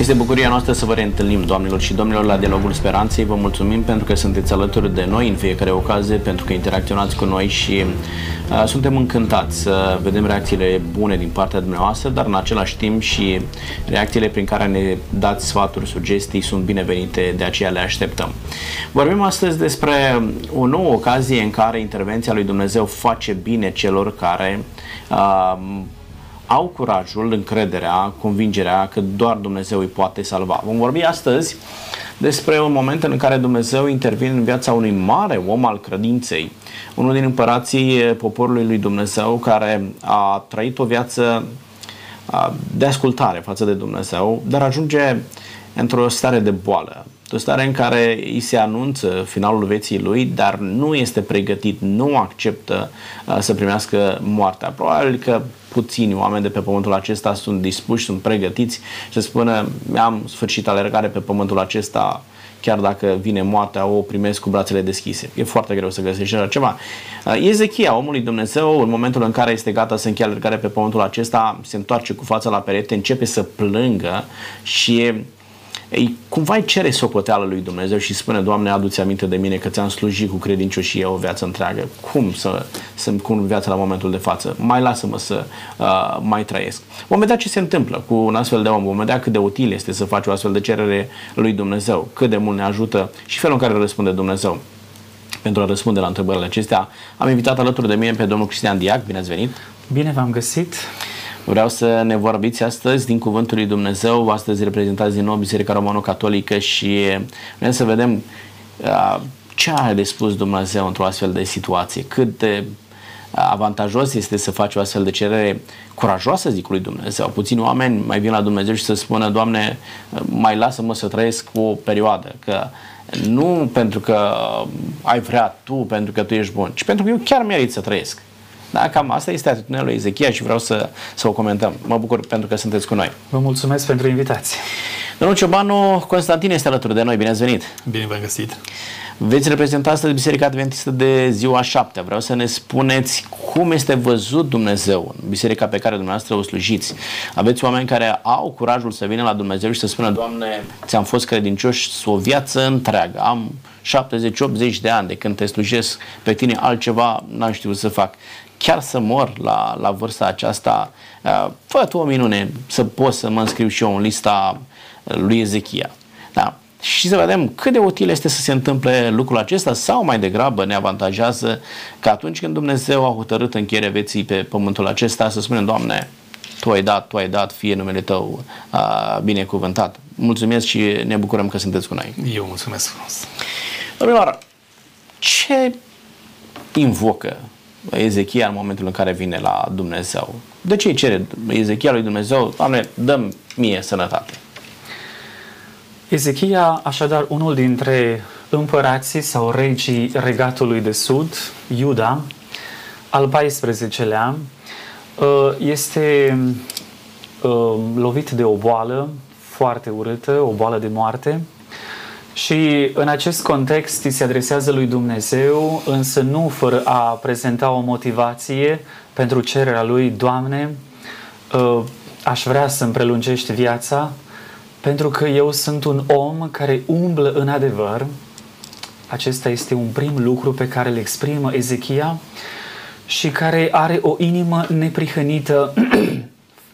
Este bucuria noastră să vă reîntâlnim, doamnelor și domnilor, la Dialogul Speranței. Vă mulțumim pentru că sunteți alături de noi în fiecare ocazie, pentru că interacționați cu noi și suntem încântați să vedem reacțiile bune din partea dumneavoastră, dar în același timp și reacțiile prin care ne dați sfaturi, sugestii, sunt binevenite, de aceea le așteptăm. Vorbim astăzi despre o nouă ocazie în care intervenția lui Dumnezeu face bine celor care au curajul, încrederea, convingerea că doar Dumnezeu îi poate salva. Vom vorbi astăzi despre un moment în care Dumnezeu intervine în viața unui mare om al credinței, unul din împărații poporului lui Dumnezeu, care a trăit o viață de ascultare față de Dumnezeu, dar ajunge într-o stare de boală, o stare în care îi se anunță finalul vieții lui, dar nu este pregătit, nu acceptă să primească moartea. Probabil că puțini oameni de pe pământul acesta sunt dispuși, sunt pregătiți să spună: am sfârșit alergare pe pământul acesta, chiar dacă vine moartea, o primesc cu brațele deschise. E foarte greu să găsești așa ceva. Ezechia, omul lui Dumnezeu, în momentul în care este gata să încheie alergarea pe pământul acesta, se întoarce cu fața la perete, începe să plângă și cumva îi cere socoteală lui Dumnezeu și spune: Doamne, adu-ți aminte de mine că ți-am slujit cu credincioșie o viață întreagă. Cum să-mi cum viața la momentul de față? Mai lasă-mă să mai trăiesc. Vom vedea ce se întâmplă cu un astfel de om, vom vedea cât de util este să faci o astfel de cerere lui Dumnezeu, cât de mult ne ajută și felul în care răspunde Dumnezeu. Pentru a răspunde la întrebările acestea, am invitat alături de mine pe domnul Cristian Diac. Bine ați venit! Bine v-am găsit! Vreau să ne vorbiți astăzi din Cuvântul lui Dumnezeu. Astăzi reprezentați din nou Biserica Romano-Catolică și vrem să vedem ce are de spus Dumnezeu într-o astfel de situație. Cât de avantajos este să faci o astfel de cerere curajoasă, zic, lui Dumnezeu. Puțini oameni mai vin la Dumnezeu și să spună: Doamne, mai lasă-mă să trăiesc o perioadă, că nu pentru că ai vrea Tu, pentru că Tu ești bun, ci pentru că eu chiar merit să trăiesc. Da, cam asta este atitudinea lui Ezechia și vreau să o comentăm. Mă bucur pentru că sunteți cu noi. Vă mulțumesc pentru invitație. Domnul Ciobanu, Constantin este alături de noi. Bine ați venit! Bine v-am găsit! Veți reprezenta astăzi Biserica Adventistă de ziua șaptea. Vreau să ne spuneți cum este văzut Dumnezeu în biserica pe care dumneavoastră o slujiți. Aveți oameni care au curajul să vină la Dumnezeu și să spună: Doamne, ți-am fost credincioși o viață întreagă, am 70-80 de ani de când te slujesc pe tine, altceva n-am știut să fac. Chiar să mor la vârsta aceasta, fă tu o minune să pot să mă înscriu și eu în lista lui Ezechia. Da. Și să vedem cât de util este să se întâmple lucrul acesta, sau mai degrabă ne avantajează că atunci când Dumnezeu a hotărât încheierea vieții pe pământul acesta, să spunem: Doamne, Tu ai dat, fie numele Tău binecuvântat. Mulțumesc și ne bucurăm că sunteți cu noi. Eu mulțumesc frumos. Domnilor, ce invocă Ezechia în momentul în care vine la Dumnezeu? De ce îi cere Ezechia lui Dumnezeu: Doamne, dă-mi mie sănătate? Ezechia, așadar, unul dintre împărații sau regii regatului de sud, Iuda, al 14-lea, este lovit de o boală foarte urâtă, o boală de moarte. Și în acest context îi se adresează lui Dumnezeu, însă nu fără a prezenta o motivație pentru cererea lui: Doamne, aș vrea să-mi prelungești viața, pentru că eu sunt un om care umblă în adevăr. Acesta este un prim lucru pe care îl exprimă Ezechia și care are o inimă neprihănită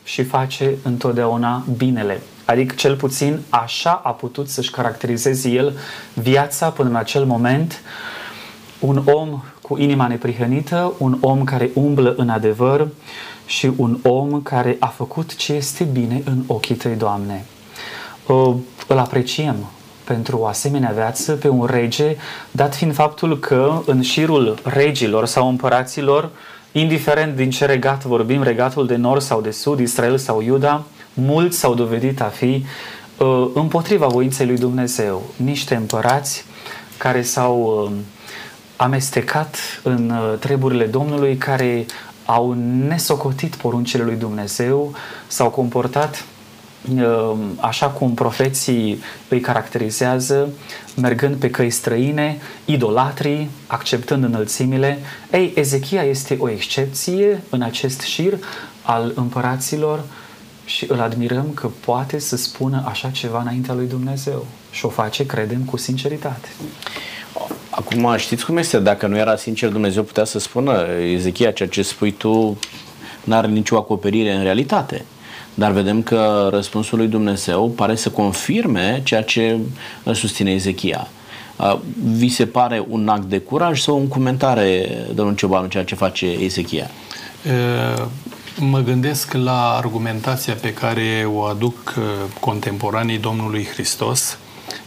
și face întotdeauna binele. Adică, cel puțin, așa a putut să-și caracterizeze el viața până în acel moment. Un om cu inima neprihănită, un om care umblă în adevăr și un om care a făcut ce este bine în ochii Tăi, Doamne. Îl apreciem pentru o asemenea viață pe un rege, dat fiind faptul că în șirul regilor sau împăraților, indiferent din ce regat vorbim, regatul de nord sau de sud, Israel sau Iuda, mulți s-au dovedit a fi împotriva voinței lui Dumnezeu. Niște împărați care s-au amestecat în treburile Domnului, care au nesocotit poruncile lui Dumnezeu, s-au comportat așa cum profeții îi caracterizează, mergând pe căi străine, idolatrii, acceptând înălțimile. Ei, Ezechia este o excepție în acest șir al împăraților și îl admirăm că poate să spună așa ceva înaintea lui Dumnezeu și o face, credem, cu sinceritate. Acum, știți cum este? Dacă nu era sincer, Dumnezeu putea să spună: Ezechia, ceea ce spui tu n-are nicio acoperire în realitate. Dar vedem că răspunsul lui Dumnezeu pare să confirme ceea ce susține Ezechia. Vi se pare un act de curaj sau un comentare, domnul Ciobanu, ceea ce face Ezechia? Mă gândesc la argumentația pe care o aduc contemporanii Domnului Hristos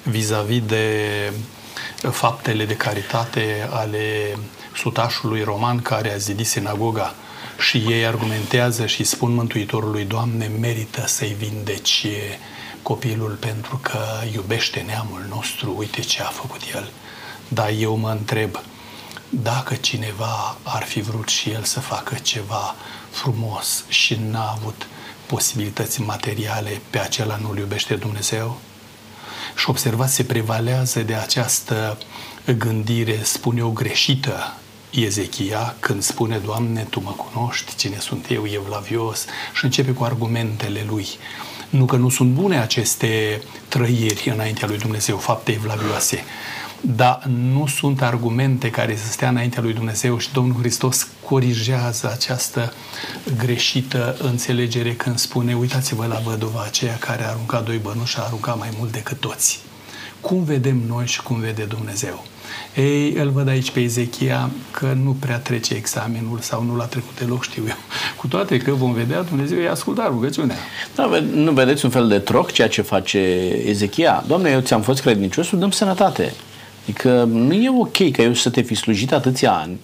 vis-a-vis de faptele de caritate ale sutașului roman care a zidit sinagoga. Și ei argumentează și spun Mântuitorului: Doamne, merită să-i vindeci copilul pentru că iubește neamul nostru, uite ce a făcut el. Dar eu mă întreb, dacă cineva ar fi vrut și el să facă ceva frumos și n-a avut posibilități materiale, pe acela nu-l iubește Dumnezeu? Și observați, se prevalează de această gândire, spun eu, greșită, Ezechia, când spune: Doamne, Tu mă cunoști, cine sunt eu, evlavios, și începe cu argumentele lui. Nu că nu sunt bune aceste trăieri înaintea lui Dumnezeu, fapte evlavioase, dar nu sunt argumente care să stea înaintea lui Dumnezeu, și Domnul Hristos corijează această greșită înțelegere când spune: uitați-vă la văduva aceea care a aruncat 2 bănuți și a aruncat mai mult decât toți. Cum vedem noi și cum vede Dumnezeu? Ei, îl văd aici pe Ezechia că nu prea trece examenul sau nu l-a trecut deloc, știu eu. Cu toate că vom vedea, Dumnezeu i-a ascultat rugăciunea. Da, nu vedeți un fel de troc ceea ce face Ezechia? Doamne, eu ți-am fost credinciosul, dăm sănătate. Adică nu e ok că eu să te fi slujit atâția ani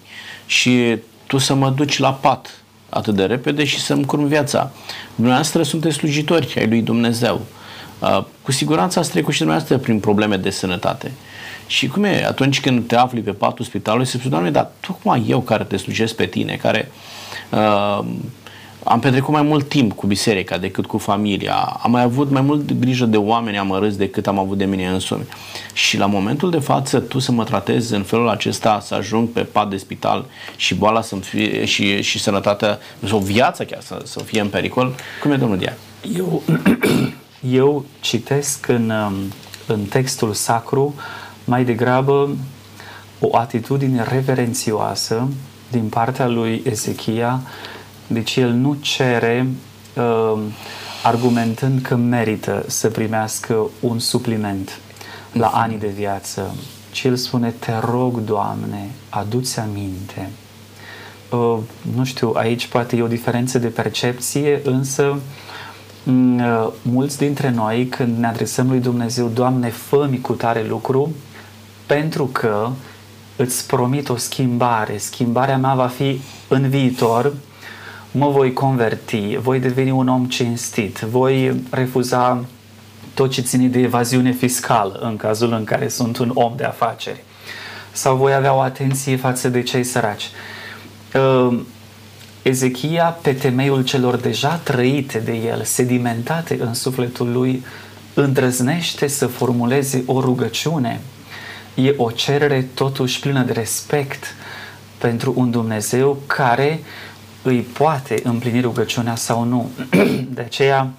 și tu să mă duci la pat atât de repede și să-mi curmi viața. Dumneavoastră sunteți slujitori ai lui Dumnezeu. Cu siguranță ați trecut și dumneavoastră prin probleme de sănătate. Și cum e atunci când te afli pe patul spitalului să spui: Doamne, dar tocmai eu care te slujesc pe tine, care am petrecut mai mult timp cu biserica decât cu familia, am mai avut mai mult grijă de oameni amărâți decât am avut de mine însumi. Și la momentul de față tu să mă tratezi în felul acesta, să ajung pe pat de spital și boala să-mi fie, și sănătatea, o viață chiar să fie în pericol. Cum e, domnul Diac? Eu citesc în textul sacru mai degrabă o atitudine reverențioasă din partea lui Ezechia. Deci el nu cere argumentând că merită să primească un supliment la anii de viață, ci el spune: te rog, Doamne, adu-ți aminte. Nu știu, aici poate e o diferență de percepție, însă mulți dintre noi, când ne adresăm lui Dumnezeu: Doamne, fă-mi cutare lucru, pentru că îți promit o schimbare, schimbarea mea va fi în viitor, mă voi converti, voi deveni un om cinstit, voi refuza tot ce ține de evaziune fiscală în cazul în care sunt un om de afaceri, sau voi avea o atenție față de cei săraci. Ezechia, pe temeiul celor deja trăite de el, sedimentate în sufletul lui, îndrăznește să formuleze o rugăciune. E o cerere totuși plină de respect pentru un Dumnezeu care îi poate împlini rugăciunea sau nu. De aceea,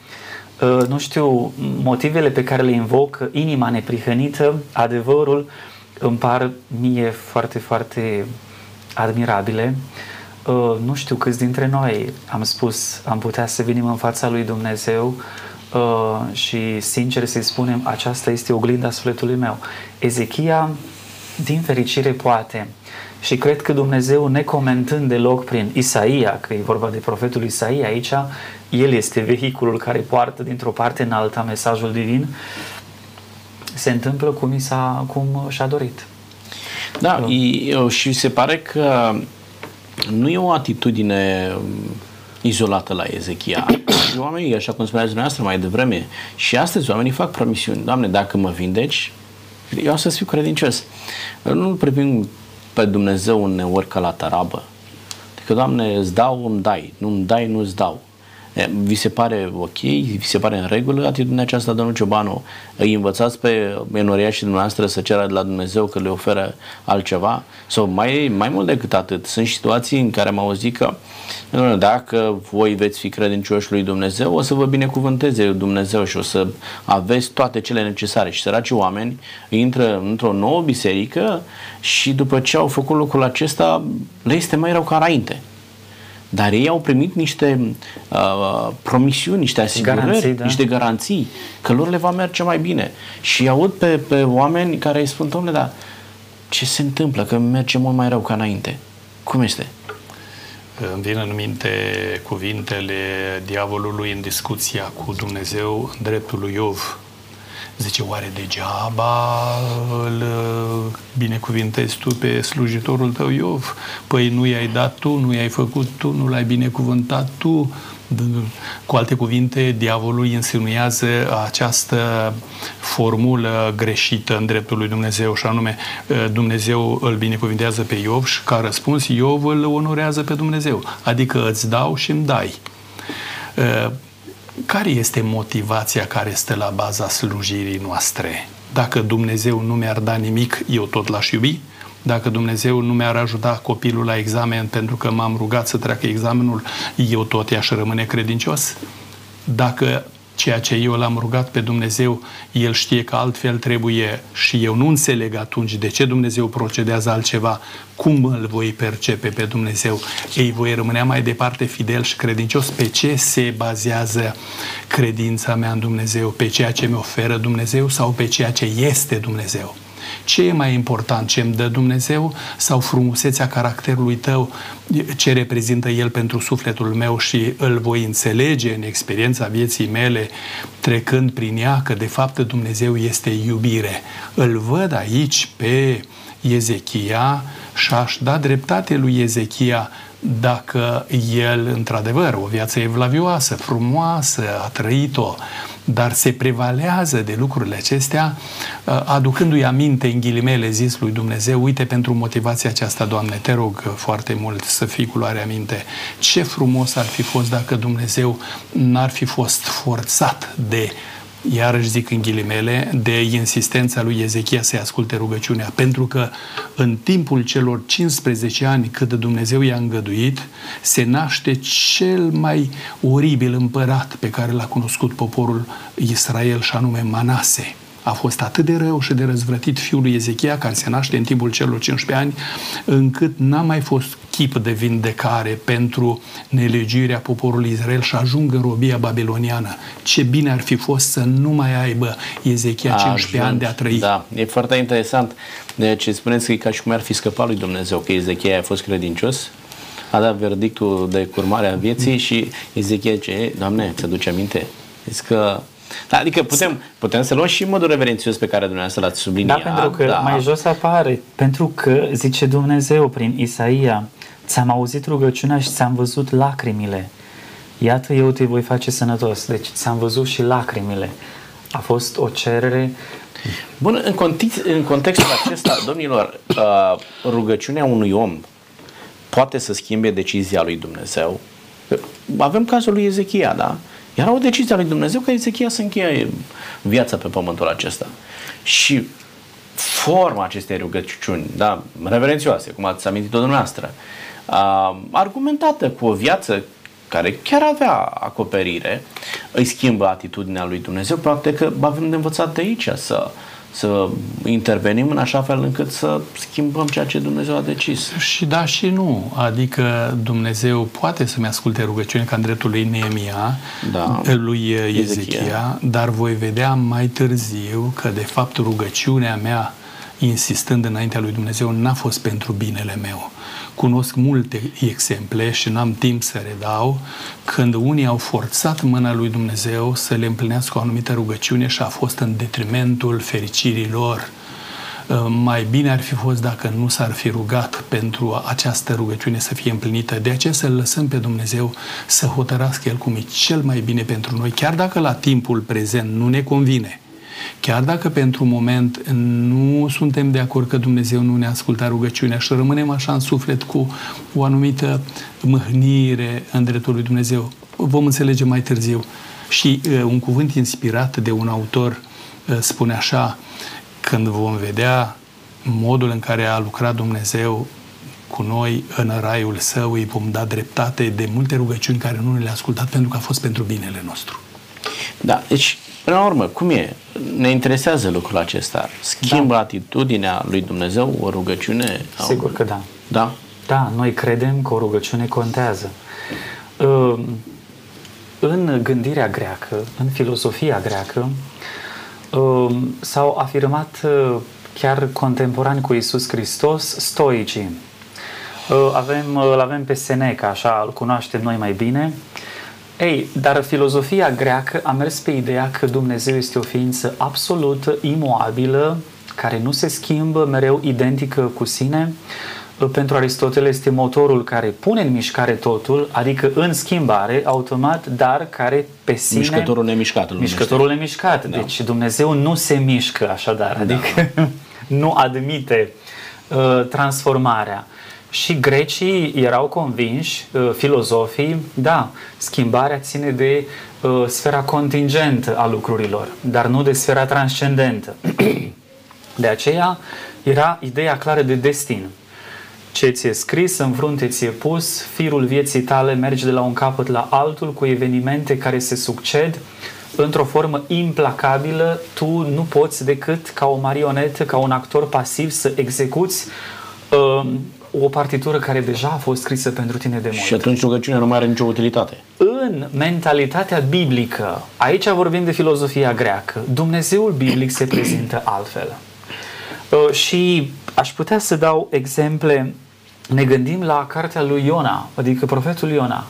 nu știu, motivele pe care le invoc, inima neprihănită, adevărul, îmi par mie foarte, foarte admirabile. Nu știu câți dintre noi, am spus, am putea să venim în fața lui Dumnezeu și sincer să-i spunem: aceasta este oglinda sufletului meu. Ezechia, din fericire, poate. Și cred că Dumnezeu, necomentând deloc prin Isaia, că e vorba de profetul Isaia aici, el este vehiculul care poartă dintr-o parte în alta mesajul divin, se întâmplă cum și-a dorit. Da, și se pare că nu e o atitudine izolată la Ezechia. Oamenii, așa cum spuneați dumneavoastră mai devreme, și astăzi oamenii fac promisiuni. Doamne, dacă mă vindeci, eu o să fiu credincios. Nu-L privim pe Dumnezeu uneori ca la tarabă. Adică, Doamne, îți dau, îmi dai. Nu-mi dai, nu-ți dau. Vi se pare ok? Vi se pare în regulă atitudinea aceasta, domnul Ciobanu? Îi învățați pe enoriașii dumneavoastră să ceară de la Dumnezeu că le oferă altceva? Sau mai mult decât atât, sunt situații în care am auzit că dacă voi veți fi credincioși lui Dumnezeu, o să vă binecuvânteze Dumnezeu și o să aveți toate cele necesare. Și săracii oameni intră într-o nouă biserică și după ce au făcut lucrul acesta, le este mai rău ca înainte. Dar ei au primit niște promisiuni, niște asigurări, garanții, da? Niște garanții că lor le va merge mai bine. Și aud pe oameni care îi spun, dom'le, dar ce se întâmplă? Că merge mult mai rău ca înainte. Cum este? Îmi vin în minte cuvintele diavolului în discuția cu Dumnezeu în dreptul lui Iov. Zice, oare degeaba îl binecuvintezi tu pe slujitorul tău Iov? Păi nu i-ai dat tu, nu i-ai făcut tu, nu l-ai binecuvântat tu. Cu alte cuvinte, diavolul insinuează această formulă greșită în dreptul lui Dumnezeu, și anume, Dumnezeu îl binecuvintează pe Iov și ca răspuns Iov îl onorează pe Dumnezeu. Adică îți dau și îmi dai. Care este motivația care stă la baza slujirii noastre? Dacă Dumnezeu nu mi-ar da nimic, eu tot l-aș iubi? Dacă Dumnezeu nu mi-ar ajuta copilul la examen pentru că m-am rugat să treacă examenul, eu tot i-aș rămâne credincios? Dacă ceea ce eu l-am rugat pe Dumnezeu, El știe că altfel trebuie și eu nu înțeleg atunci de ce Dumnezeu procedează altceva, cum îl voi percepe pe Dumnezeu? Ei, voi rămânea mai departe fidel și credincios? Pe ce se bazează credința mea în Dumnezeu? Pe ceea ce mi oferă Dumnezeu sau pe ceea ce este Dumnezeu? Ce e mai important, ce îmi dă Dumnezeu sau frumusețea caracterului tău, ce reprezintă El pentru sufletul meu și îl voi înțelege în experiența vieții mele, trecând prin ea, că de fapt Dumnezeu este iubire. Îl văd aici pe Ezechia și aș da dreptate lui Ezechia dacă el, într-adevăr, o viață evlavioasă, frumoasă, a trăit-o, dar se prevalează de lucrurile acestea, aducându-i aminte, în ghilimele, zis lui Dumnezeu, uite, pentru motivația aceasta, Doamne, te rog foarte mult să fii cu luare aminte. Ce frumos ar fi fost dacă Dumnezeu n-ar fi fost forțat de, iarăși zic în ghilimele, de insistența lui Ezechia să-i asculte rugăciunea, pentru că în timpul celor 15 ani cât Dumnezeu i-a îngăduit, se naște cel mai oribil împărat pe care l-a cunoscut poporul Israel, și anume Manase. A fost atât de rău și de răzvrătit fiul lui Ezechia, care se naște în timpul celor 15 ani, încât n-a mai fost chip de vindecare pentru nelegiuirea poporului Israel și ajung în robia babiloniană. Ce bine ar fi fost să nu mai aibă Ezechia 15 ani de a trăi. Da, e foarte interesant. Deci spuneți că e ca și cum ar fi scăpat lui Dumnezeu, că Ezechia a fost credincios, a dat verdictul de curmare a vieții și Ezechia zice, Doamne, ți-aduce aminte? Zice că adică putem să luăm și modul reverențios pe care dumneavoastră l-ați subliniat. Da, pentru că mai jos apare. Pentru că zice Dumnezeu prin Isaia, ți-am auzit rugăciunea și ți-am văzut lacrimile. Iată, eu te voi face sănătos. Deci ți-am văzut și lacrimile. A fost o cerere. Bun, în contextul acesta, domnilor, rugăciunea unui om poate să schimbe decizia lui Dumnezeu. Avem cazul lui Ezechia, da? Era o decizie a lui Dumnezeu că Ezechia să încheie viața pe pământul acesta. Și forma acestei rugăciuni, da, reverențioase, cum ați amintit-o dumneavoastră, argumentată cu o viață care chiar avea acoperire, îi schimbă atitudinea lui Dumnezeu. Practic că avem de învățat de aici să intervenim în așa fel încât să schimbăm ceea ce Dumnezeu a decis. Și da și nu. Adică Dumnezeu poate să-mi asculte rugăciunea ca în dreptul lui Neemia, da, lui Ezechia, dar voi vedea mai târziu că de fapt rugăciunea mea, insistând înaintea lui Dumnezeu, n-a fost pentru binele meu. Cunosc multe exemple și n-am timp să redau, când unii au forțat mâna lui Dumnezeu să le împlinească o anumită rugăciune și a fost în detrimentul fericirii lor. Mai bine ar fi fost dacă nu s-ar fi rugat pentru această rugăciune să fie împlinită. De aceea să-L lăsăm pe Dumnezeu să hotărască El cum e cel mai bine pentru noi, chiar dacă la timpul prezent nu ne convine. Chiar dacă pentru moment nu suntem de acord că Dumnezeu nu ne ascultă rugăciunea și rămânem așa în suflet cu o anumită mâhnire în dreptul lui Dumnezeu, vom înțelege mai târziu. Și un cuvânt inspirat de un autor spune așa: când vom vedea modul în care a lucrat Dumnezeu cu noi în raiul Său, îi vom da dreptate de multe rugăciuni care nu le-a ascultat, pentru că a fost pentru binele nostru. Da, deci, până la urmă, cum e? Ne interesează lucrul acesta. Schimbă atitudinea lui Dumnezeu o rugăciune? Sigur că da. Da? Da, noi credem că o rugăciune contează. În gândirea greacă, în filosofia greacă, s-au afirmat chiar contemporani cu Iisus Hristos, stoicii. Îl avem pe Seneca, așa îl cunoaștem noi mai bine. Ei, dar filozofia greacă a mers pe ideea că Dumnezeu este o ființă absolută, imoabilă, care nu se schimbă, mereu identică cu sine. Pentru Aristotel este motorul care pune în mișcare totul, adică în schimbare, automat, dar care pe sine... Mișcătorul nemișcat. Mișcătorul nemișcat. Da. Deci Dumnezeu nu se mișcă, așadar, adică nu admite transformarea. Și grecii erau convinși, filozofii, da, schimbarea ține de sfera contingentă a lucrurilor, dar nu de sfera transcendentă. De aceea era ideea clară de destin. Ce ți-e scris, în frunte ți-e pus, firul vieții tale mergi de la un capăt la altul cu evenimente care se succed într-o formă implacabilă. Tu nu poți decât ca o marionetă, ca un actor pasiv să execuți o partitură care deja a fost scrisă pentru tine de mult. Și atunci rugăciunea nu mai are nicio utilitate. În mentalitatea biblică, aici vorbim de filozofia greacă, Dumnezeul biblic se prezintă altfel. Și aș putea să dau exemple. Ne gândim la cartea lui Iona, adică profetul Iona,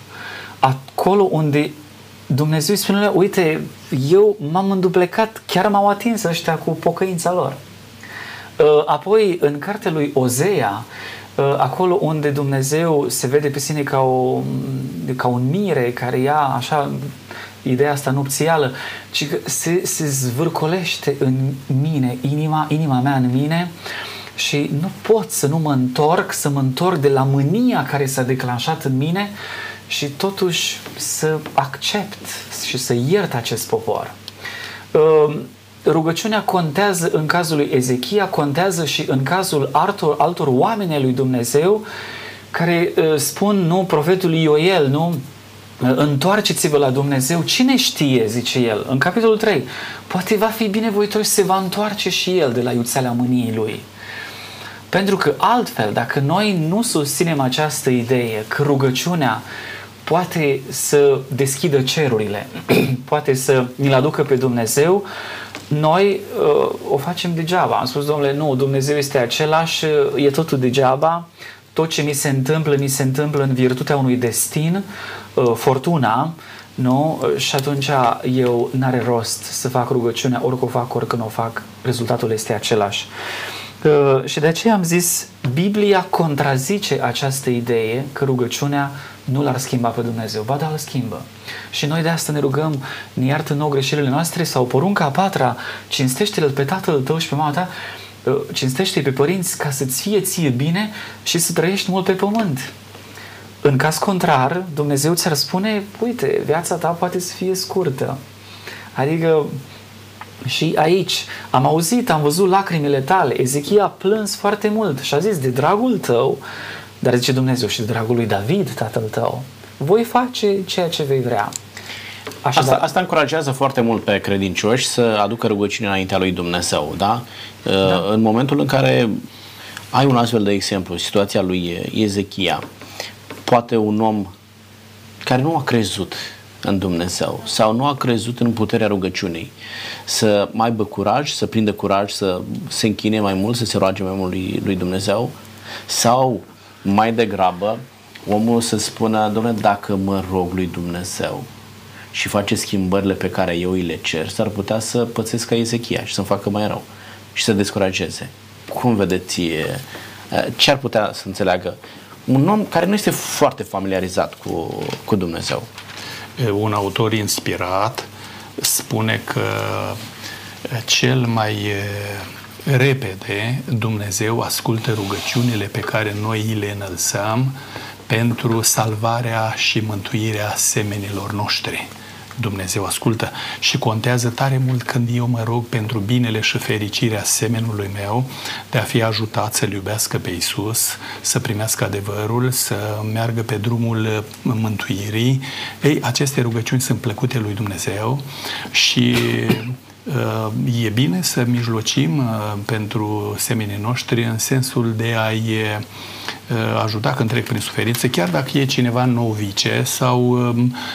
acolo unde Dumnezeu spune: uite, eu m-am înduplecat, chiar m-au atins ăștia cu pocăința lor. Apoi, în cartea lui Ozeia, acolo unde Dumnezeu se vede pe sine ca, un mire care ia așa ideea asta nupțială, ci că se zvârcolește în mine, inima mea în mine, și nu pot să nu mă întorc, să mă întorc de la mânia care s-a declanșat în mine și totuși să accept și să iert acest popor. Rugăciunea contează în cazul lui Ezechia, contează și în cazul altor oameni lui Dumnezeu care spun, nu, profetul Ioel, nu, întoarceți-vă la Dumnezeu, cine știe, zice el, în capitolul 3, poate va fi binevoitor și se va întoarce și el de la iuțeala mâniei lui. Pentru că altfel, dacă noi nu susținem această idee că rugăciunea poate să deschidă cerurile, poate să ni-l aducă pe Dumnezeu, noi o facem degeaba. Am spus, domnule, nu, Dumnezeu este același, e totul degeaba, tot ce mi se întâmplă, mi se întâmplă în virtutea unui destin, fortuna, nu? Și atunci eu n-are rost să fac rugăciunea, orică o fac, oricând o fac, rezultatul este același. Și de aceea am zis, Biblia contrazice această idee că rugăciunea nu l-ar schimba pe Dumnezeu, ba da, îl schimbă. Și noi de asta ne rugăm, ne iartă nouă greșelile noastre, sau porunca a patra, cinstește-l pe tatăl tău și pe mama ta, cinstește-i pe părinți ca să-ți fie ție bine și să trăiești mult pe pământ. În caz contrar, Dumnezeu ți-ar spune, uite, viața ta poate să fie scurtă. Adică, și aici, am auzit, am văzut lacrimile tale, Ezechia a plâns foarte mult și a zis, de dragul tău, dar zice Dumnezeu, și de dragul lui David, tatăl tău, voi face ceea ce vei vrea. Așadar, asta încurajează foarte mult pe credincioși să aducă rugăciunea înaintea lui Dumnezeu, da? Da. În momentul în care ai un astfel de exemplu, situația lui Ezechia, poate un om care nu a crezut în Dumnezeu sau nu a crezut în puterea rugăciunii să mai aibă curaj, să prindă curaj, să se închine mai mult, să se roage mai mult lui Dumnezeu, sau mai degrabă omul să spună, dom'le, dacă mă rog lui Dumnezeu și face schimbările pe care eu îi le cer, s-ar putea să pățesc ca Ezechia și să-mi facă mai rău și să descurajeze. Cum vedeți, ce ar putea să înțeleagă un om care nu este foarte familiarizat cu Dumnezeu? Un autor inspirat spune că cel mai repede Dumnezeu ascultă rugăciunile pe care noi le înălțăm, pentru salvarea și mântuirea semenilor noștri. Dumnezeu ascultă și contează tare mult când eu mă rog pentru binele și fericirea semenului meu de a fi ajutat să-L iubească pe Iisus, să primească adevărul, să meargă pe drumul mântuirii. Ei, aceste rugăciuni sunt plăcute lui Dumnezeu și e bine să mijlocim pentru semenii noștri în sensul de a-i ajuta când trec prin suferință, chiar dacă e cineva novice sau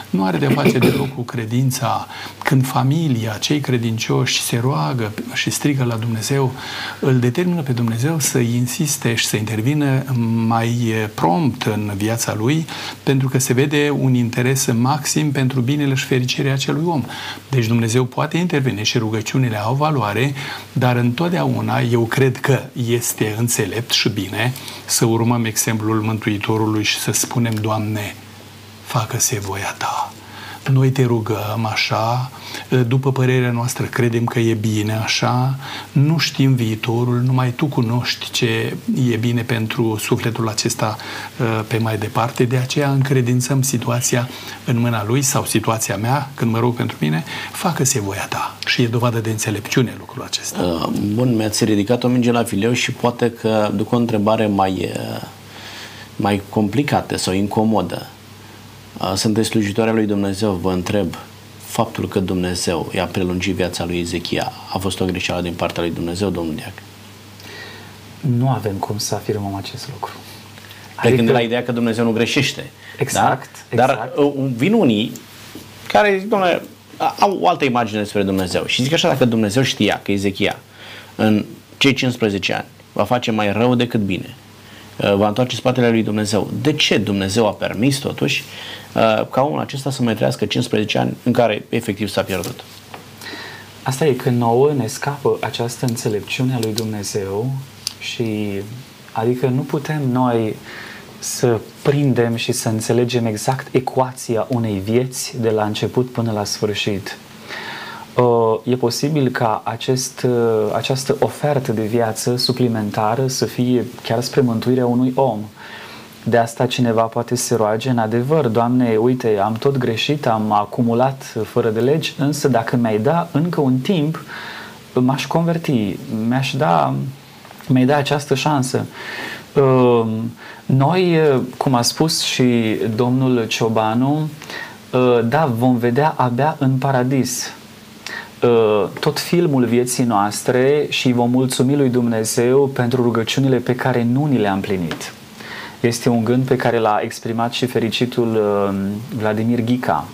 nu are de-a face deloc cu credința. Când familia, cei credincioși se roagă și strigă la Dumnezeu, îl determină pe Dumnezeu să insiste și să intervină mai prompt în viața lui, pentru că se vede un interes maxim pentru binele și fericirea acelui om. Deci Dumnezeu poate interveni și rugăciunile au valoare, dar întotdeauna eu cred că este înțelept și bine să urmăm exemplul Mântuitorului și să spunem: Doamne, facă-se voia Ta. Noi Te rugăm așa, după părerea noastră credem că e bine așa, nu știm viitorul, numai Tu cunoști ce e bine pentru sufletul acesta pe mai departe, de aceea încredințăm situația în mâna Lui sau situația mea, când mă rog pentru mine, facă-se voia Ta. Și e dovadă de înțelepciune lucrul acesta. Bun, mi-ați ridicat o minge la fileu și poate că duc o întrebare mai complicată sau incomodă. Sunteți slujitoarea lui Dumnezeu, vă întreb, faptul că Dumnezeu i-a prelungit viața lui Ezechia a fost o greșeală din partea lui Dumnezeu, domnul Diac? Nu avem cum să afirmăm acest lucru. Plecând de la ideea că Dumnezeu nu greșește. Exact. Da? Dar vin unii care zic, domnule, au o altă imagine despre Dumnezeu și zic așa, dacă Dumnezeu știa că Ezechia în cei 15 ani va face mai rău decât bine, va întoarce spatele lui Dumnezeu, de ce Dumnezeu a permis totuși ca omul acesta să mai trăiască 15 ani în care efectiv s-a pierdut? Asta e că nouă ne scapă această înțelepciune a lui Dumnezeu și adică nu putem noi să prindem și să înțelegem exact ecuația unei vieți de la început până la sfârșit. E posibil ca această ofertă de viață suplimentară să fie chiar spre mântuirea unui om. De asta cineva poate se roage în adevăr: Doamne, uite, am tot greșit, am acumulat fără de legi, însă dacă mi-ai da încă un timp, m-aș converti, mi-ai da această șansă. Noi, cum a spus și domnul Ciobanu, da, vom vedea abia în paradis tot filmul vieții noastre și vom mulțumi lui Dumnezeu pentru rugăciunile pe care nu ni le-a împlinit. Este un gând pe care l-a exprimat și fericitul Vladimir Ghica.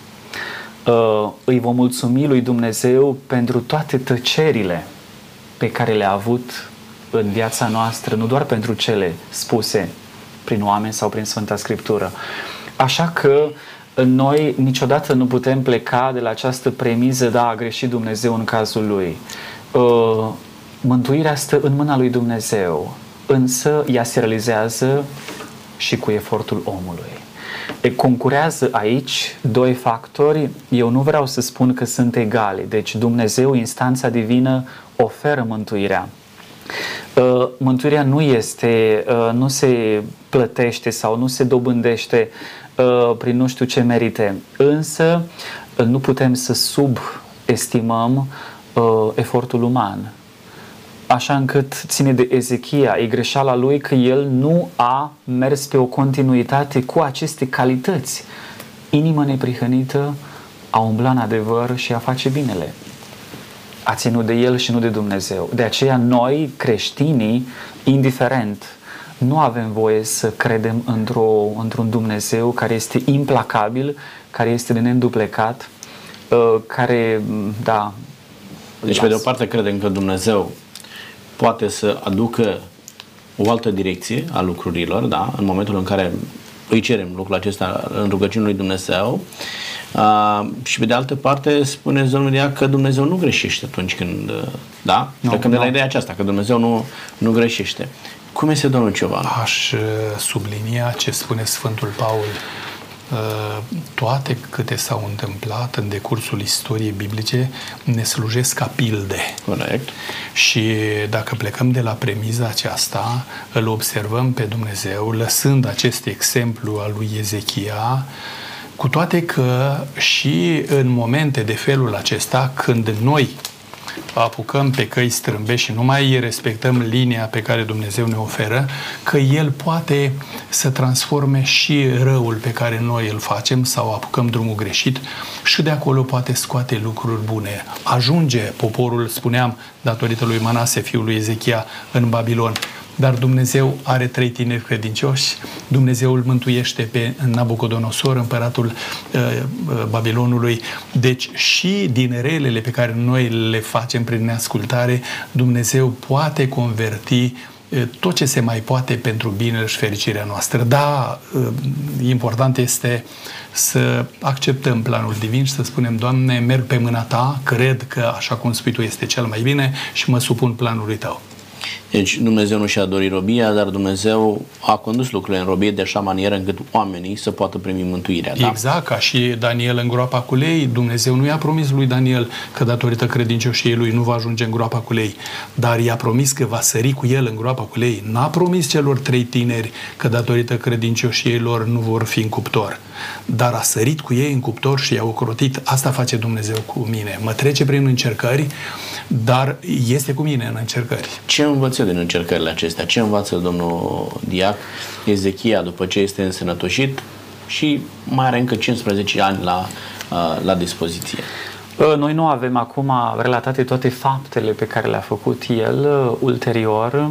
Îi vom mulțumi lui Dumnezeu pentru toate tăcerile pe care le-a avut în viața noastră, nu doar pentru cele spuse prin oameni sau prin Sfânta Scriptură. Așa că noi niciodată nu putem pleca de la această premiză: da, a greșit Dumnezeu în cazul lui. Mântuirea stă în mâna lui Dumnezeu, însă ea se realizează și cu efortul omului. Concurează aici doi factori, eu nu vreau să spun că sunt egale, deci Dumnezeu, instanța divină, oferă mântuirea. Mântuirea nu se plătește sau nu se dobândește prin nu știu ce merite, însă nu putem să subestimăm efortul uman, așa încât ține de Ezechia, e greșeala lui că el nu a mers pe o continuitate cu aceste calități: inimă neprihănită, a umbla în adevăr și a face binele. A ținut de el și nu de Dumnezeu. De aceea noi, creștinii, indiferent, nu avem voie să credem într-un Dumnezeu care este implacabil, care este de neînduplecat, care, da... Deci, pe de o parte, credem că Dumnezeu poate să aducă o altă direcție a lucrurilor, da? În momentul în care îi cerem lucrul acesta în rugăciunea lui Dumnezeu. Și pe de altă parte spuneți, domnul Diac, că Dumnezeu nu greșește atunci când, da? Plecăm de la ideea aceasta, că Dumnezeu nu greșește. Cum este, domnul Ciobanu? Aș sublinia ce spune Sfântul Paul: toate câte s-au întâmplat în decursul istoriei biblice ne slujesc ca pilde. Corect. Și dacă plecăm de la premiza aceasta, îl observăm pe Dumnezeu lăsând acest exemplu al lui Ezechia, cu toate că și în momente de felul acesta, când noi apucăm pe căi strâmbești și nu mai respectăm linia pe care Dumnezeu ne oferă, că El poate să transforme și răul pe care noi îl facem sau apucăm drumul greșit și de acolo poate scoate lucruri bune. Ajunge poporul, spuneam, datorită lui Manase, fiul lui Ezechia, în Babilon. Dar Dumnezeu are trei tineri credincioși, Dumnezeu îl mântuiește pe Nabucodonosor, împăratul Babilonului. Deci și din relele pe care noi le facem prin neascultare, Dumnezeu poate converti tot ce se mai poate pentru binele și fericirea noastră. Da, important este să acceptăm planul divin și să spunem: Doamne, merg pe mâna Ta, cred că așa cum spui Tu este cel mai bine și mă supun planului Tău. Deci Dumnezeu nu și-a dorit robia, dar Dumnezeu a condus lucrurile în robie de așa manieră încât oamenii să poată primi mântuirea. Da? Exact, ca și Daniel în groapa cu lei. Dumnezeu nu i-a promis lui Daniel că datorită credincioșiei lui nu va ajunge în groapa cu lei, dar i-a promis că va sări cu el în groapa cu lei. N-a promis celor trei tineri că datorită credincioșiei lor nu vor fi în cuptor, dar a sărit cu ei în cuptor și i-a ocrotit. Asta face Dumnezeu cu mine. Mă trece prin încercări, dar este cu mine în încercări. Ce învăț din încercările acestea? Ce învață domnul Diac? Ezechia, după ce este însănătoșit și mai are încă 15 ani la dispoziție. Noi nu avem acum relatate toate faptele pe care le-a făcut el ulterior.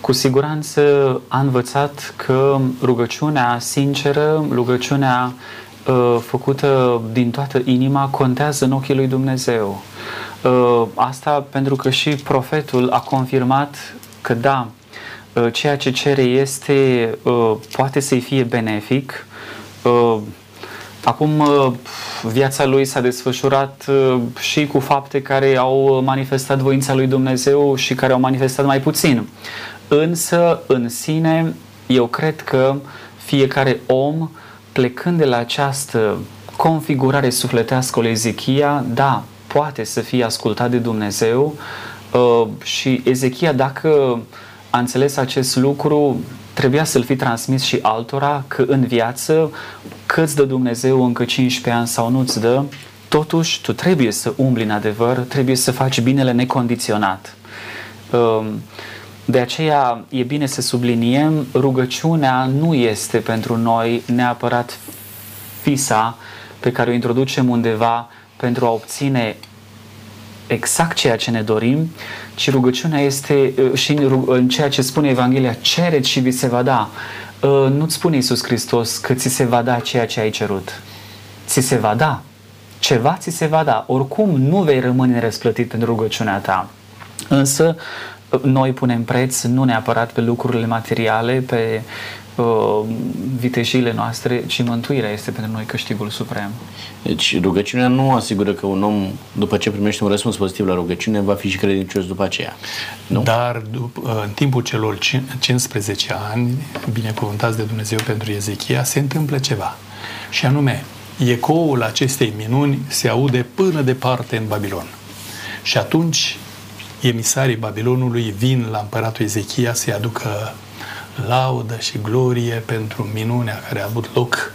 Cu siguranță a învățat că rugăciunea sinceră, rugăciunea făcută din toată inima contează în ochii lui Dumnezeu. Asta pentru că și profetul a confirmat că da, ceea ce cere este, poate să-i fie benefic. Acum viața lui s-a desfășurat și cu fapte care au manifestat voința lui Dumnezeu și care au manifestat mai puțin. Însă, în sine, eu cred că fiecare om, plecând de la această configurare sufletească lui Ezechia, da, poate să fie ascultat de Dumnezeu. Și Ezechia, dacă a înțeles acest lucru, trebuia să-l fi transmis și altora, că în viață, că îți dă Dumnezeu încă 15 ani sau nu-ți dă, totuși tu trebuie să umbli în adevăr, trebuie să faci binele necondiționat. De aceea e bine să subliniem, rugăciunea nu este pentru noi neapărat fisa pe care o introducem undeva pentru a obține exact ceea ce ne dorim, ci rugăciunea este, și în ceea ce spune Evanghelia, cereți și vi se va da. Nu-ți spune Iisus Hristos că ți se va da ceea ce ai cerut. Ți se va da. Ceva ți se va da. Oricum nu vei rămâne răsplătit pentru rugăciunea ta. Însă noi punem preț nu neapărat pe lucrurile materiale, pe vitejiile noastre, ci mântuirea este pentru noi câștigul suprem. Deci rugăciunea nu asigură că un om, după ce primește un răspuns pozitiv la rugăciune, va fi și credincios după aceea. Nu? Dar în timpul celor 15 ani, binecuvântați de Dumnezeu pentru Ezechia, se întâmplă ceva. Și anume, ecoul acestei minuni se aude până departe în Babilon. Și atunci emisarii Babilonului vin la împăratul Ezechia să-i aducă laudă și glorie pentru minunea care a avut loc,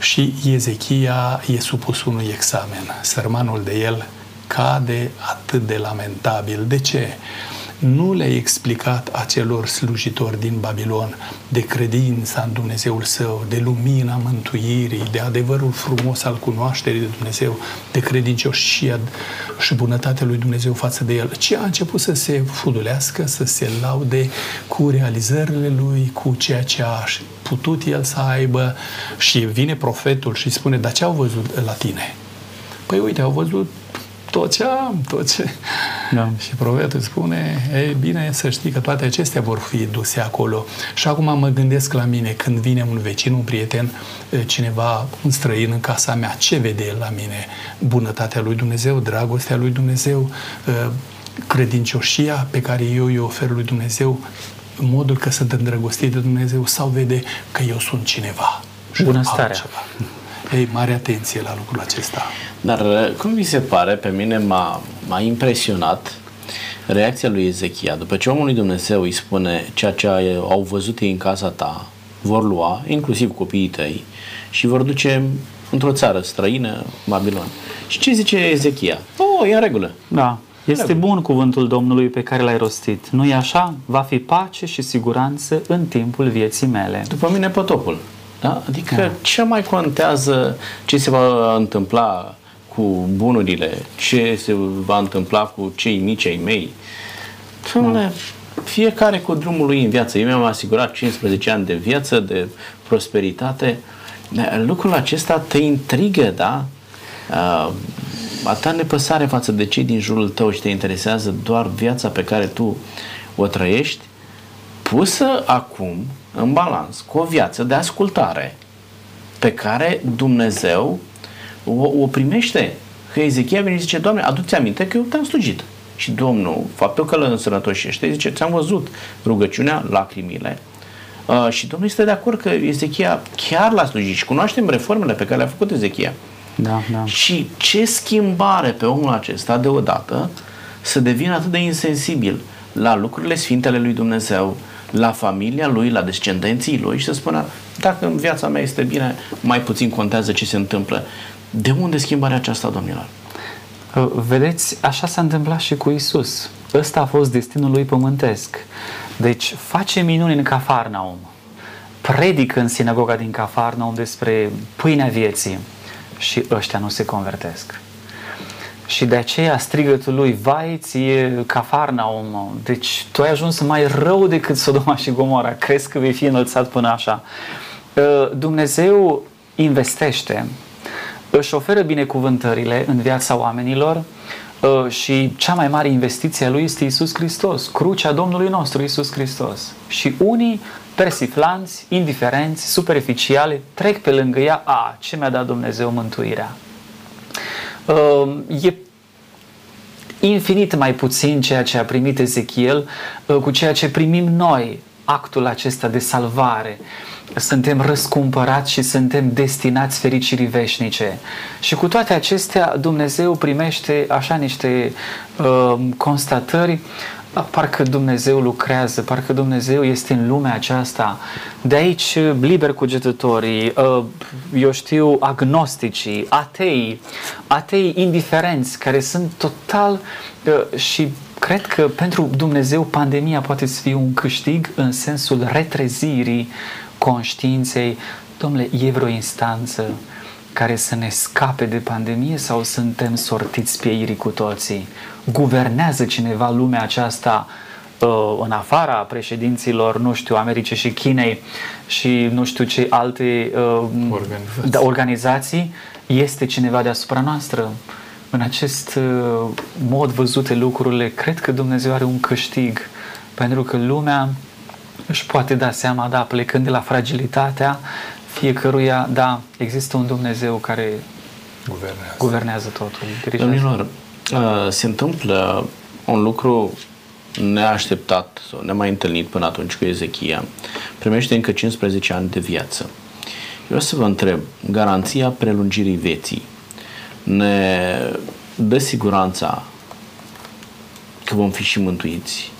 și Ezechia e supus unui examen. Sărmanul de el cade atât de lamentabil. De ce? Nu le-a explicat acelor slujitori din Babilon de credința în Dumnezeul său, de lumina mântuirii, de adevărul frumos al cunoașterii de Dumnezeu, de credincioșia și bunătatea lui Dumnezeu față de el, ci a început să se fudulească, să se laude cu realizările lui, cu ceea ce a putut el să aibă, și vine profetul și spune: dar ce au văzut la tine? Păi uite, au văzut tot ce am, tot ce... Da. Și profetul spune: ei bine, să știi că toate acestea vor fi duse acolo. Și acum mă gândesc la mine, când vine un vecin, un prieten, cineva, un străin în casa mea, ce vede el la mine? Bunătatea lui Dumnezeu, dragostea lui Dumnezeu, credincioșia pe care eu îi ofer lui Dumnezeu, modul că sunt îndrăgostit de Dumnezeu, sau vede că eu sunt cineva bunăstarea. Ei, mare atenție la lucrul acesta. Dar cum vi se pare, pe mine m-a impresionat reacția lui Ezechia. După ce omul lui Dumnezeu îi spune ceea ce au văzut ei în casa ta, vor lua, inclusiv copiii tăi, și vor duce într-o țară străină, Babilon. Și ce zice Ezechia? E în regulă. Da. Este bun cuvântul Domnului pe care l-ai rostit. Nu-i așa? Va fi pace și siguranță în timpul vieții mele. După mine potopul. Da? Adică ce mai contează ce se va întâmpla cu bunurile, ce se va întâmpla cu cei mici ai mei? Dom'le, fiecare cu drumul lui în viață. Eu mi-am asigurat 15 ani de viață, de prosperitate. Lucrul acesta te intrigă, da? A ta nepăsare față de cei din jurul tău și te interesează doar viața pe care tu o trăiești, pusă acum în balans cu o viață de ascultare pe care Dumnezeu o primește. Că Ezechia vine și zice: Doamne, adu-ți aminte că eu te-am slujit. Și Domnul, faptul că îl însănătoșește, zice: ți-am văzut rugăciunea, lacrimile. Și Domnul este de acord că Ezechia chiar l-a slujit și cunoaștem reformele pe care le-a făcut Ezechia. Da, da. Și ce schimbare pe omul acesta deodată să devină atât de insensibil la lucrurile sfintele lui Dumnezeu, la familia lui, la descendenții lui și să spună: dacă în viața mea este bine, mai puțin contează ce se întâmplă. De unde schimbarea aceasta, domnilor? Vedeți, așa s-a întâmplat și cu Iisus. Ăsta a fost destinul lui pământesc. Deci face minuni în Cafarnaum, predică în sinagoga din Cafarnaum despre pâinea vieții. Și ăștia nu se convertesc. Și de aceea strigătul lui: vai ție, Cafarnaum, deci tu ai ajuns mai rău decât Sodoma și Gomora, crezi că vei fi înălțat până așa? Dumnezeu investește, își oferă binecuvântările în viața oamenilor și cea mai mare investiție a lui este Iisus Hristos, crucea Domnului nostru Iisus Hristos. Și unii persiflanți, indiferenți, superficiale, trec pe lângă ea: a, ce mi-a dat Dumnezeu mântuirea? E infinit mai puțin ceea ce a primit Ezechiel cu ceea ce primim noi, actul acesta de salvare. Suntem răscumpărați și suntem destinați fericirii veșnice. Și cu toate acestea Dumnezeu primește așa niște constatări. Parcă Dumnezeu lucrează, parcă Dumnezeu este în lumea aceasta. De aici liber cugetătorii, eu știu, agnosticii, atei indiferenți, care sunt total, și cred că pentru Dumnezeu pandemia poate să fie un câștig în sensul retrezirii conștiinței. Dom'le, e vreo instanță care să ne scape de pandemie sau suntem sortiți pieirii cu toții? Guvernează cineva lumea aceasta în afara președinților, nu știu, Americii și Chinei și nu știu ce alte organizații? Este cineva deasupra noastră? În acest mod văzute lucrurile, cred că Dumnezeu are un câștig, pentru că lumea își poate da seama, da, plecând de la fragilitatea fiecăruia, da, există un Dumnezeu care guvernează totul. Domnilor, se întâmplă un lucru neașteptat sau nemai întâlnit până atunci cu Ezechia. Primește încă 15 ani de viață. Eu o să vă întreb, garanția prelungirii vieții ne dă siguranța că vom fi și mântuiți?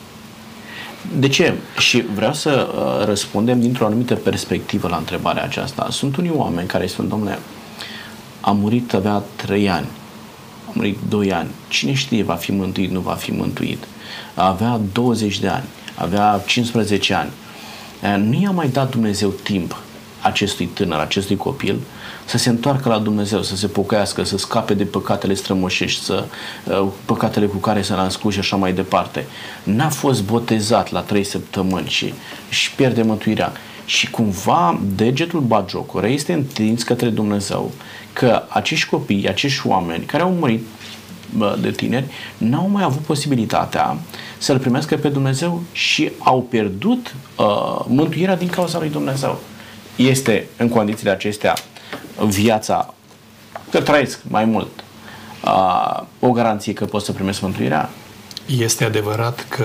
De ce? Și vreau să răspundem dintr-o anumită perspectivă la întrebarea aceasta. Sunt unii oameni care spun: domnule, a murit avea 3 ani, a murit 2 ani, cine știe, va fi mântuit, nu va fi mântuit, avea 20 de ani, avea 15 ani. Nu i-a mai dat Dumnezeu timp acestui tânăr, acestui copil, să se întoarcă la Dumnezeu, să se pocăiască, să scape de păcatele strămoșești, păcatele cu care s-a născut și așa mai departe. N-a fost botezat la 3 săptămâni și își pierde mântuirea. Și cumva degetul batjocorei este întins către Dumnezeu că acești copii, acești oameni care au murit de tineri, n-au mai avut posibilitatea să-L primească pe Dumnezeu și au pierdut mântuirea din cauza lui Dumnezeu. Este în condițiile acestea viața, că trăiesc mai mult, o garanție că pot să primesc mântuirea? Este adevărat că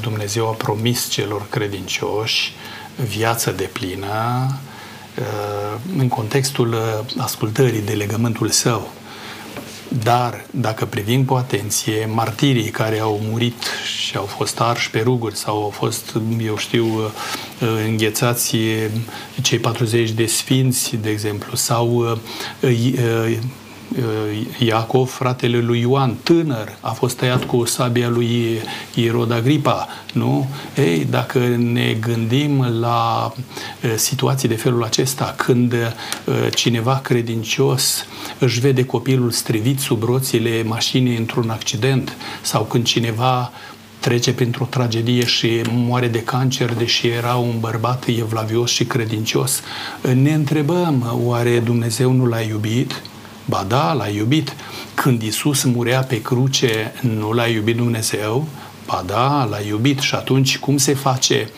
Dumnezeu a promis celor credincioși viață deplină, în contextul ascultării de legământul său. Dar, dacă privim cu atenție, martirii care au murit și au fost arși pe ruguri sau au fost, eu știu, înghețați, cei 40 de sfinți, de exemplu, sau Iacov, fratele lui Ioan, tânăr, a fost tăiat cu sabia lui Irod Agripa, nu? Ei, dacă ne gândim la situații de felul acesta, când cineva credincios își vede copilul strivit sub roțile mașinii într-un accident, sau când cineva trece printr-o tragedie și moare de cancer, deși era un bărbat evlavios și credincios, ne întrebăm, oare Dumnezeu nu l-a iubit? Ba da, l-a iubit. Când Iisus murea pe cruce, nu l-a iubit Dumnezeu? Ba da, l-a iubit. Și atunci cum se face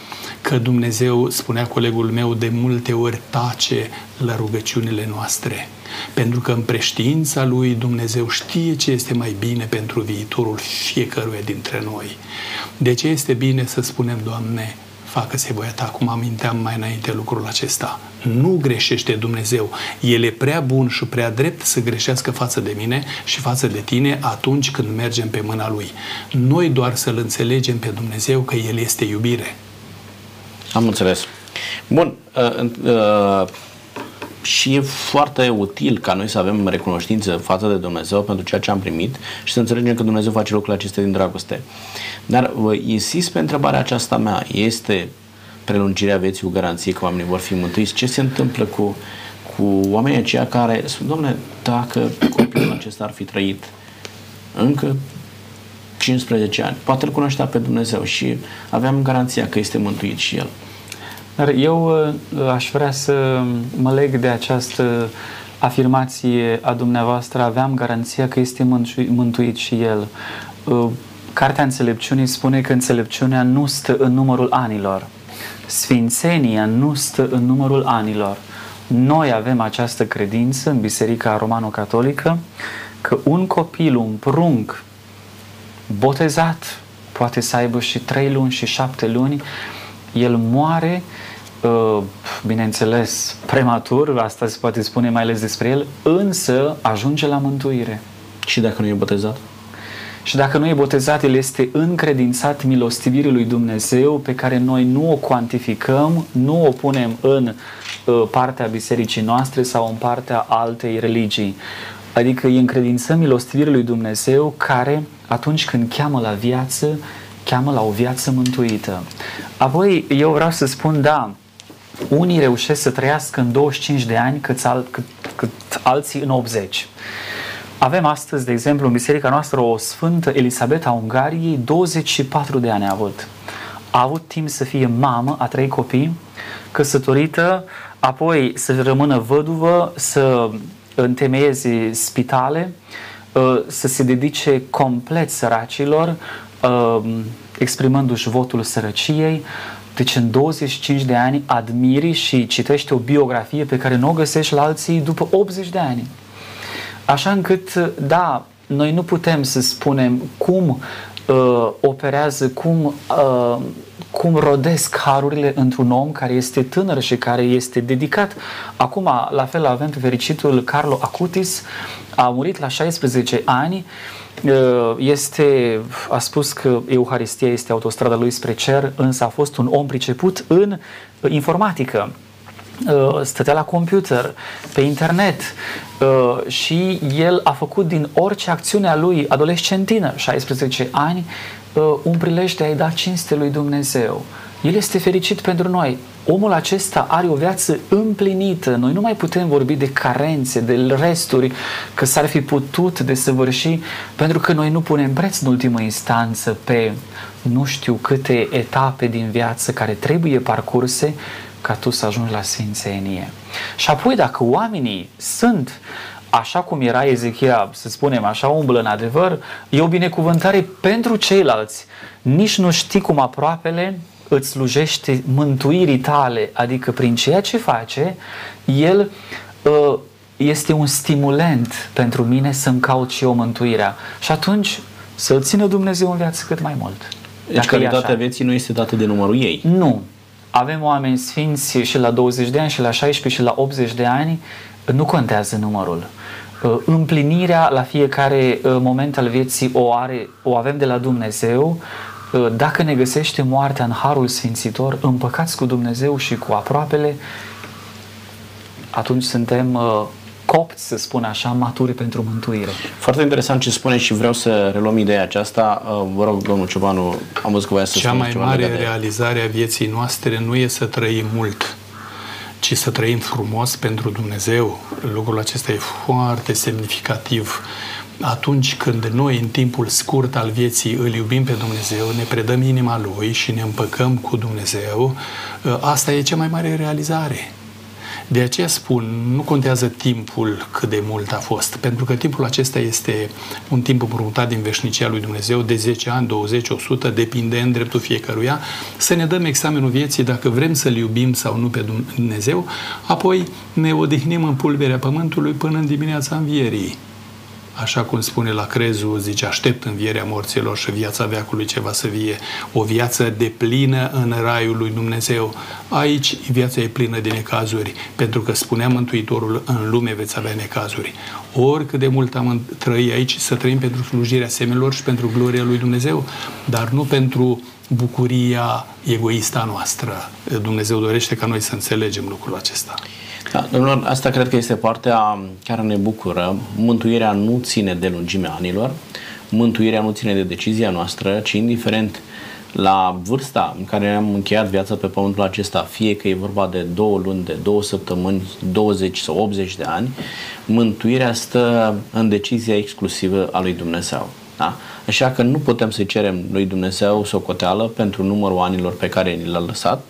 că Dumnezeu, spunea colegul meu, de multe ori tace la rugăciunile noastre? Pentru că în preștiința lui Dumnezeu știe ce este mai bine pentru viitorul fiecăruia dintre noi. De ce este bine să spunem, Doamne, facă-se voia Ta, cum aminteam mai înainte lucrul acesta. Nu greșește Dumnezeu. El e prea bun și prea drept să greșească față de mine și față de tine atunci când mergem pe mâna Lui. Noi doar să-L înțelegem pe Dumnezeu că El este iubire. Am înțeles. Bun. Și e foarte util ca noi să avem recunoștință față de Dumnezeu pentru ceea ce am primit și să înțelegem că Dumnezeu face lucrurile acestea din dragoste. Dar vă insist pe întrebarea aceasta mea. Este prelungirea vieții o garanție că oamenii vor fi mântuiți? Ce se întâmplă cu oamenii aceia care spun, Doamne, dacă copilul acesta ar fi trăit încă 15 ani, poate îl cunoștea pe Dumnezeu și aveam garanția că este mântuit și el. Dar eu aș vrea să mă leg de această afirmație a dumneavoastră, aveam garanția că este mântuit și el. Cartea Înțelepciunii spune că înțelepciunea nu stă în numărul anilor. Sfințenia nu stă în numărul anilor. Noi avem această credință în Biserica Romano-Catolică că un copil, un prunc botezat, poate să aibă și 3 luni și 7 luni, el moare, bineînțeles, prematur, asta se poate spune mai ales despre el, însă ajunge la mântuire. Și dacă nu e botezat? Și dacă nu e botezat, el este încredințat milostivirii lui Dumnezeu, pe care noi nu o cuantificăm, nu o punem în partea bisericii noastre sau în partea altei religii. Adică îi încredințăm milostivirii lui Dumnezeu, care atunci când cheamă la viață, cheamă la o viață mântuită. Apoi eu vreau să spun, da, unii reușesc să trăiască în 25 de ani cât alții în 80. Avem astăzi, de exemplu, în biserica noastră o sfântă, Elisabeta Ungariei, 24 de ani a avut. A avut timp să fie mamă a 3 copii, căsătorită, apoi să rămână văduvă, să întemeieze spitale, să se dedice complet săracilor, exprimându-și votul sărăciei. Deci în 25 de ani admiri și citește o biografie pe care nu o găsești la alții după 80 de ani. Așa încât, da, noi nu putem să spunem cum operează, cum rodesc harurile într-un om care este tânăr și care este dedicat. Acum, la fel, avem pe fericitul Carlo Acutis, a murit la 16 ani, a spus că Euharistia este autostrada lui spre cer, însă a fost un om priceput în informatică. Stătea la computer, pe internet, și el a făcut din orice acțiune a lui, adolescentină, 16 ani, un prilej de a-i da cinste lui Dumnezeu. El este fericit pentru noi. Omul acesta are o viață împlinită. Noi nu mai putem vorbi de carențe, de resturi, că s-ar fi putut desăvârși, pentru că noi nu punem preț în ultimă instanță pe nu știu câte etape din viață care trebuie parcurse ca tu să ajungi la sfințenie. Și apoi, dacă oamenii sunt așa cum era Ezechia, să spunem, așa umblă în adevăr, e o binecuvântare pentru ceilalți. Nici nu știi cum aproapele îți slujește mântuirii tale, adică prin ceea ce face, el este un stimulant pentru mine să-mi caut și eu mântuirea. Și atunci să-l țină Dumnezeu în viață cât mai mult. Deci calitatea vieții nu este dată de numărul ei. Nu. Avem oameni sfinți și la 20 de ani, și la 16, și la 80 de ani, nu contează numărul. Împlinirea la fiecare moment al vieții o avem de la Dumnezeu. Dacă ne găsește moartea în harul sfințitor, împăcați cu Dumnezeu și cu aproapele, atunci suntem copți, să spun așa, maturi pentru mântuire. Foarte interesant ce spune și vreau să reluăm ideea aceasta. Vă rog, domnul Ciobanu, am văzut că voia să spuneți ceva. Cea mai mare realizare a vieții noastre nu e să trăim mult, ci să trăim frumos pentru Dumnezeu. Lucrul acesta e foarte semnificativ. Atunci când noi, în timpul scurt al vieții, îl iubim pe Dumnezeu, ne predăm inima Lui și ne împăcăm cu Dumnezeu, asta e cea mai mare realizare. De aceea spun, nu contează timpul cât de mult a fost, pentru că timpul acesta este un timp împrumutat din veșnicia lui Dumnezeu, de 10 ani, 20, 100, depinde în dreptul fiecăruia, să ne dăm examenul vieții dacă vrem să-L iubim sau nu pe Dumnezeu, apoi ne odihnim în pulberea pământului până în dimineața învierii. Așa cum spune la crezul, zice, aștept învierea morților și viața veacului ceva să vie. O viață deplină în raiul lui Dumnezeu. Aici viața e plină de necazuri, pentru că spunea Mântuitorul, în lume veți avea necazuri. Oricât de mult am trăit aici, să trăim pentru slujirea semenilor și pentru gloria lui Dumnezeu, dar nu pentru bucuria egoistă a noastră. Dumnezeu dorește ca noi să înțelegem lucrul acesta. Da, domnilor, asta cred că este partea care ne bucură. Mântuirea nu ține de lungimea anilor, mântuirea nu ține de decizia noastră, ci indiferent la vârsta în care am încheiat viața pe pământul acesta, fie că e vorba de 2 luni, de 2 săptămâni, 20 sau 80 de ani, mântuirea stă în decizia exclusivă a lui Dumnezeu. Da? Așa că nu putem să-i cerem lui Dumnezeu socoteală pentru numărul anilor pe care ni l-a lăsat,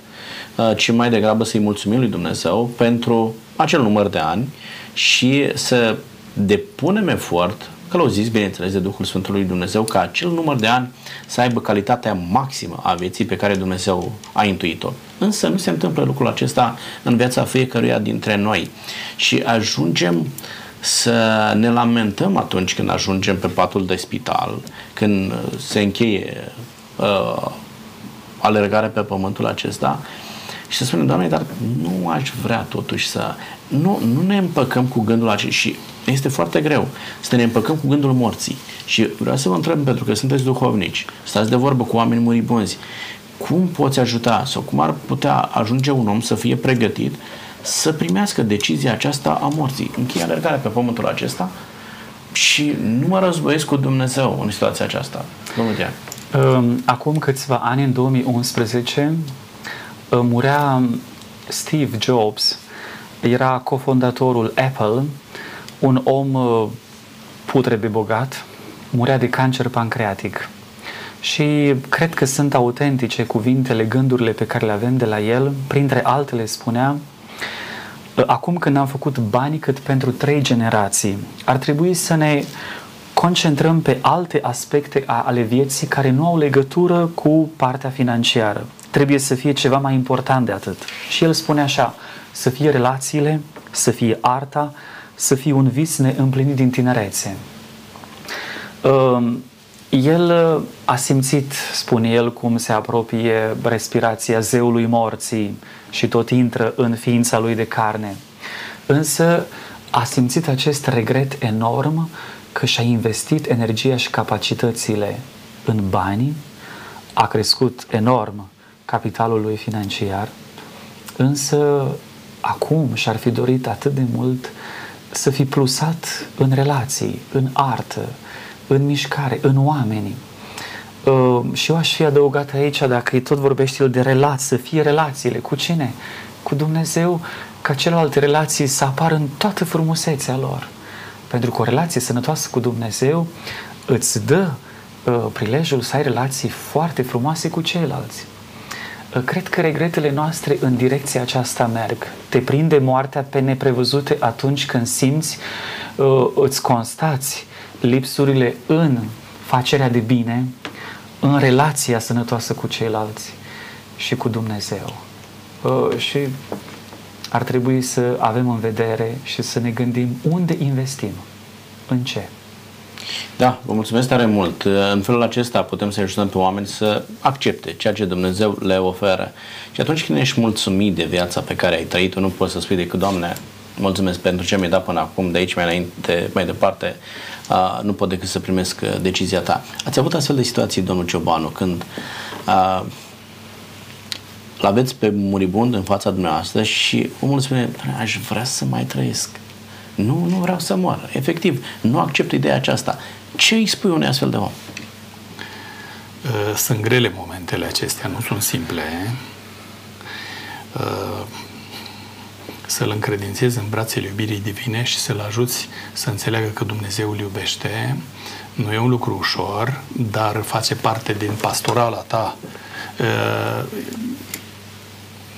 ci mai degrabă să-i mulțumim lui Dumnezeu pentru acel număr de ani și să depunem efort, călăuziți, bineînțeles, de Duhul Sfântului Dumnezeu, ca acel număr de ani să aibă calitatea maximă a vieții pe care Dumnezeu a intuit-o. Însă nu se întâmplă lucrul acesta în viața fiecăruia dintre noi și ajungem să ne lamentăm atunci când ajungem pe patul de spital, când se încheie alergarea pe pământul acesta și să spunem, Doamne, dar nu aș vrea totuși să... Nu ne împăcăm cu gândul acesta și este foarte greu să ne împăcăm cu gândul morții. Și vreau să vă întreb, pentru că sunteți duhovnici, stați de vorbă cu oameni muribunzi, cum poți ajuta sau cum ar putea ajunge un om să fie pregătit să primească decizia aceasta a morții? Încheie alergarea pe pământul acesta și nu mă războiesc cu Dumnezeu în situația aceasta. Domnul Diac. Acum câțiva ani, în 2011, murea Steve Jobs, era cofondatorul Apple, un om putrebe bogat, murea de cancer pancreatic. Și cred că sunt autentice cuvintele, gândurile pe care le avem de la el. Printre altele spunea: acum când am făcut bani cât pentru 3 generații, ar trebui să ne concentrăm pe alte aspecte ale vieții care nu au legătură cu partea financiară. Trebuie să fie ceva mai important de atât. Și el spune așa: să fie relațiile, să fie arta, să fie un vis neîmplinit din tinerețe. El a simțit, spune el, cum se apropie respirația zeului morții și tot intră în ființa lui de carne. Însă a simțit acest regret enorm că și-a investit energia și capacitățile în bani, a crescut enorm capitalul lui financiar, însă acum și-ar fi dorit atât de mult să fi plusat în relații, în artă, în mișcare, în oameni. Și eu aș fi adăugat aici, dacă tot vorbești el de relații, să fie relațiile cu cine? Cu Dumnezeu, ca celelalte relații să apară în toată frumusețea lor. Pentru că o relație sănătoasă cu Dumnezeu îți dă prilejul să ai relații foarte frumoase cu ceilalți. Cred că regretele noastre în direcția aceasta merg. Te prinde moartea pe neprevăzute atunci când simți, îți constați lipsurile în facerea de bine, în relația sănătoasă cu ceilalți și cu Dumnezeu. Și ar trebui să avem în vedere și să ne gândim unde investim, în ce. Da, vă mulțumesc tare mult. În felul acesta putem să ajutăm pe oameni să accepte ceea ce Dumnezeu le oferă. Și atunci când ești mulțumit de viața pe care ai trăit-o, nu poți să spui decât: Doamne, mulțumesc pentru ce mi-ai dat până acum, de aici mai departe, nu pot decât să primesc decizia ta. Ați avut astfel de situații, domnul Ciobanu, când l-aveți pe muribund în fața dumneavoastră și omul spune: aș vrea să mai trăiesc. Nu vreau să moară. Efectiv, nu accept ideea aceasta. Ce îi spui unui astfel de om? Sunt grele momentele acestea, nu sunt simple. Să-l încredințezi în brațele iubirii divine și să-l ajuți să înțeleagă că Dumnezeu îl iubește. Nu e un lucru ușor, dar face parte din pastorala ta.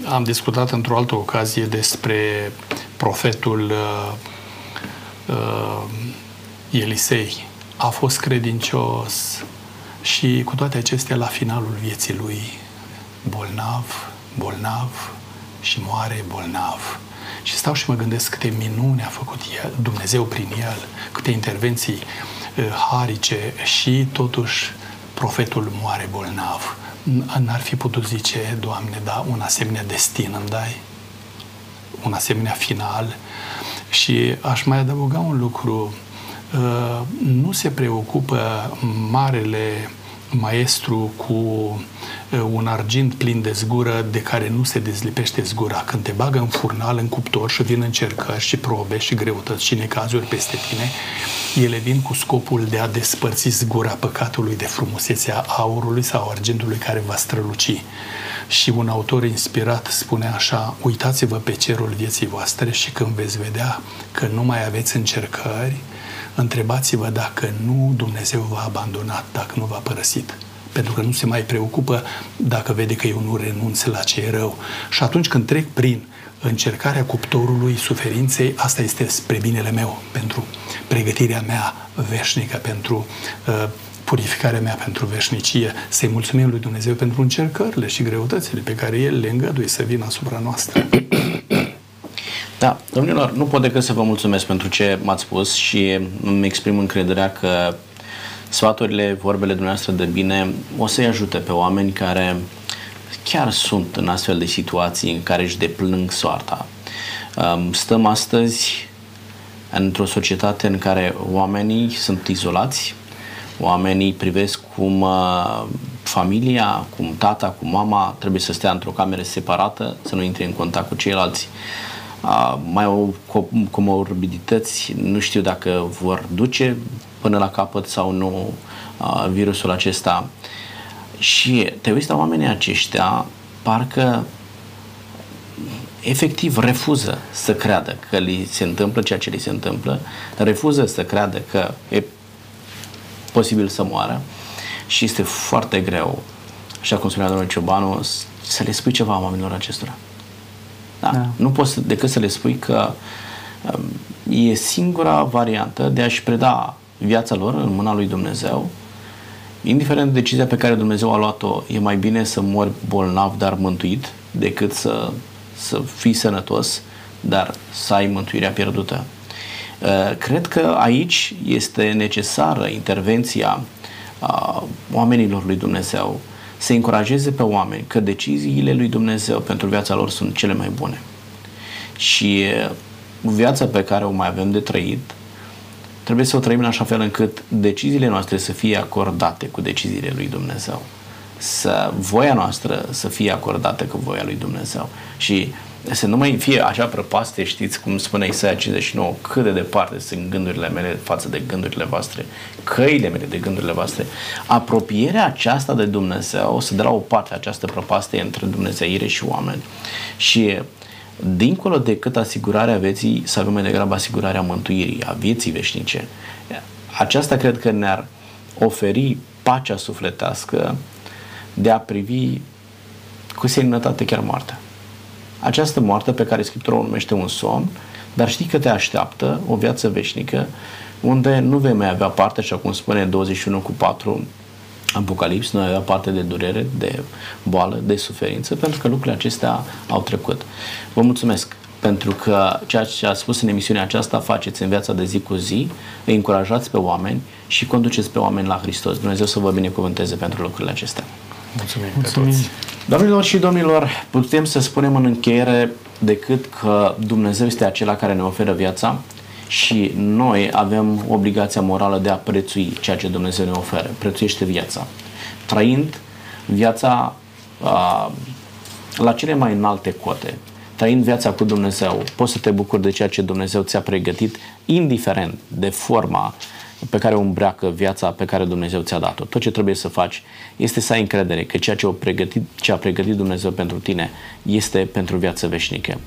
Am discutat într-o altă ocazie despre profetul Elisei. A fost credincios și cu toate acestea la finalul vieții lui bolnav și moare bolnav. Și stau și mă gândesc câte minuni a făcut el, Dumnezeu prin el, câte intervenții harice și totuși profetul moare bolnav. N-ar fi putut zice: Doamne, da, un asemenea destin îmi dai? Un asemenea final? Și aș mai adăuga un lucru. Nu se preocupă marele maestru cu un argint plin de zgură de care nu se dezlipește zgura. Când te bagă în furnal, în cuptor și vin încercări și probe și greutăți și necazuri peste tine, ele vin cu scopul de a despărți zgura păcatului de frumusețea aurului sau argintului care va străluci. Și un autor inspirat spune așa: uitați-vă pe cerul vieții voastre și când veți vedea că nu mai aveți încercări, întrebați-vă dacă nu Dumnezeu v-a abandonat, dacă nu v-a părăsit. Pentru că nu se mai preocupă dacă vede că eu nu renunț la ce e rău. Și atunci când trec prin încercarea cuptorului suferinței, asta este spre binele meu, pentru pregătirea mea veșnică, pentru purificarea mea, pentru veșnicie. Să-i mulțumim lui Dumnezeu pentru încercările și greutățile pe care El le îngăduie să vină asupra noastră. Da, domnilor, nu pot decât să vă mulțumesc pentru ce m-ați spus și îmi exprim încrederea că sfaturile, vorbele dumneavoastră de bine o să-i ajute pe oameni care chiar sunt în astfel de situații în care își deplâng soarta. Stăm astăzi într-o societate în care oamenii sunt izolați, oamenii privesc cum familia, cum tata, cum mama trebuie să stea într-o cameră separată, să nu intre în contact cu ceilalți. Mai au comorbidități, nu știu dacă vor duce până la capăt sau nu virusul acesta. Și te uiți la oamenii aceștia, parcă efectiv refuză să creadă că li se întâmplă ceea ce li se întâmplă, refuză să creadă că e posibil să moară și este foarte greu, așa cum spunea domnul Ciobanu, să le spui ceva oamenilor acestora. Da. Da. Nu poți decât să le spui că e singura variantă de a-și preda viața lor în mâna lui Dumnezeu. Indiferent de decizia pe care Dumnezeu a luat-o, e mai bine să mori bolnav, dar mântuit, decât să fii sănătos, dar să ai mântuirea pierdută. Cred că aici este necesară intervenția oamenilor lui Dumnezeu, să încurajeze pe oameni că deciziile lui Dumnezeu pentru viața lor sunt cele mai bune. Și viața pe care o mai avem de trăit, trebuie să o trăim în așa fel încât deciziile noastre să fie acordate cu deciziile lui Dumnezeu. Să voia noastră să fie acordată cu voia lui Dumnezeu. Și să nu mai fie așa prăpaste, știți cum spune Isaia 59, cât de departe sunt gândurile mele față de gândurile voastre, căile mele de gândurile voastre. Apropierea aceasta de Dumnezeu o să dea la o parte această prăpastie între dumnezeire și oameni. Și dincolo decât asigurarea vieții, să avem mai degrabă asigurarea mântuirii, a vieții veșnice. Aceasta cred că ne-ar oferi pacea sufletească de a privi cu seninătate chiar moartea. Această moarte pe care Scriptura o numește un somn, dar știi că te așteaptă o viață veșnică unde nu vei mai avea parte, așa cum spune 21:4 Apocalips, nu vei avea parte de durere, de boală, de suferință, pentru că lucrurile acestea au trecut. Vă mulțumesc! pentru că ceea ce a spus în emisiunea aceasta faceți în viața de zi cu zi, îi încurajați pe oameni și conduceți pe oameni la Hristos. Dumnezeu să vă binecuvânteze pentru lucrurile acestea. Mulțumim, mulțumim. Doamnelor și domnilor, putem să spunem în încheiere decât că Dumnezeu este acela care ne oferă viața și noi avem obligația morală de a prețui ceea ce Dumnezeu ne oferă. Prețuiește viața. Trăind viața la cele mai înalte cote, trăind viața cu Dumnezeu, poți să te bucuri de ceea ce Dumnezeu ți-a pregătit, indiferent de forma pe care o îmbracă viața pe care Dumnezeu ți-a dat-o. Tot ce trebuie să faci este să ai încredere că ceea ce ce a pregătit Dumnezeu pentru tine este pentru viață veșnică.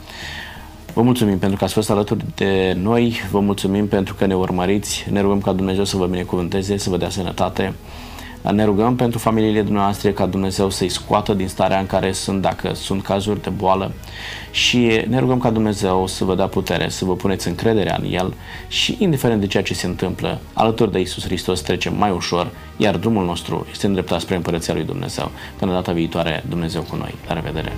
Vă mulțumim pentru că ați fost alături de noi, vă mulțumim pentru că ne urmăriți, ne rugăm ca Dumnezeu să vă binecuvânteze, să vă dea sănătate. Ne rugăm pentru familiile dumneavoastră ca Dumnezeu să-i scoată din starea în care sunt, dacă sunt cazuri de boală, și ne rugăm ca Dumnezeu să vă dea putere, să vă puneți încrederea în El și indiferent de ceea ce se întâmplă, alături de Iisus Hristos trecem mai ușor, iar drumul nostru este îndreptat spre Împărăția lui Dumnezeu. Până data viitoare, Dumnezeu cu noi. La revedere!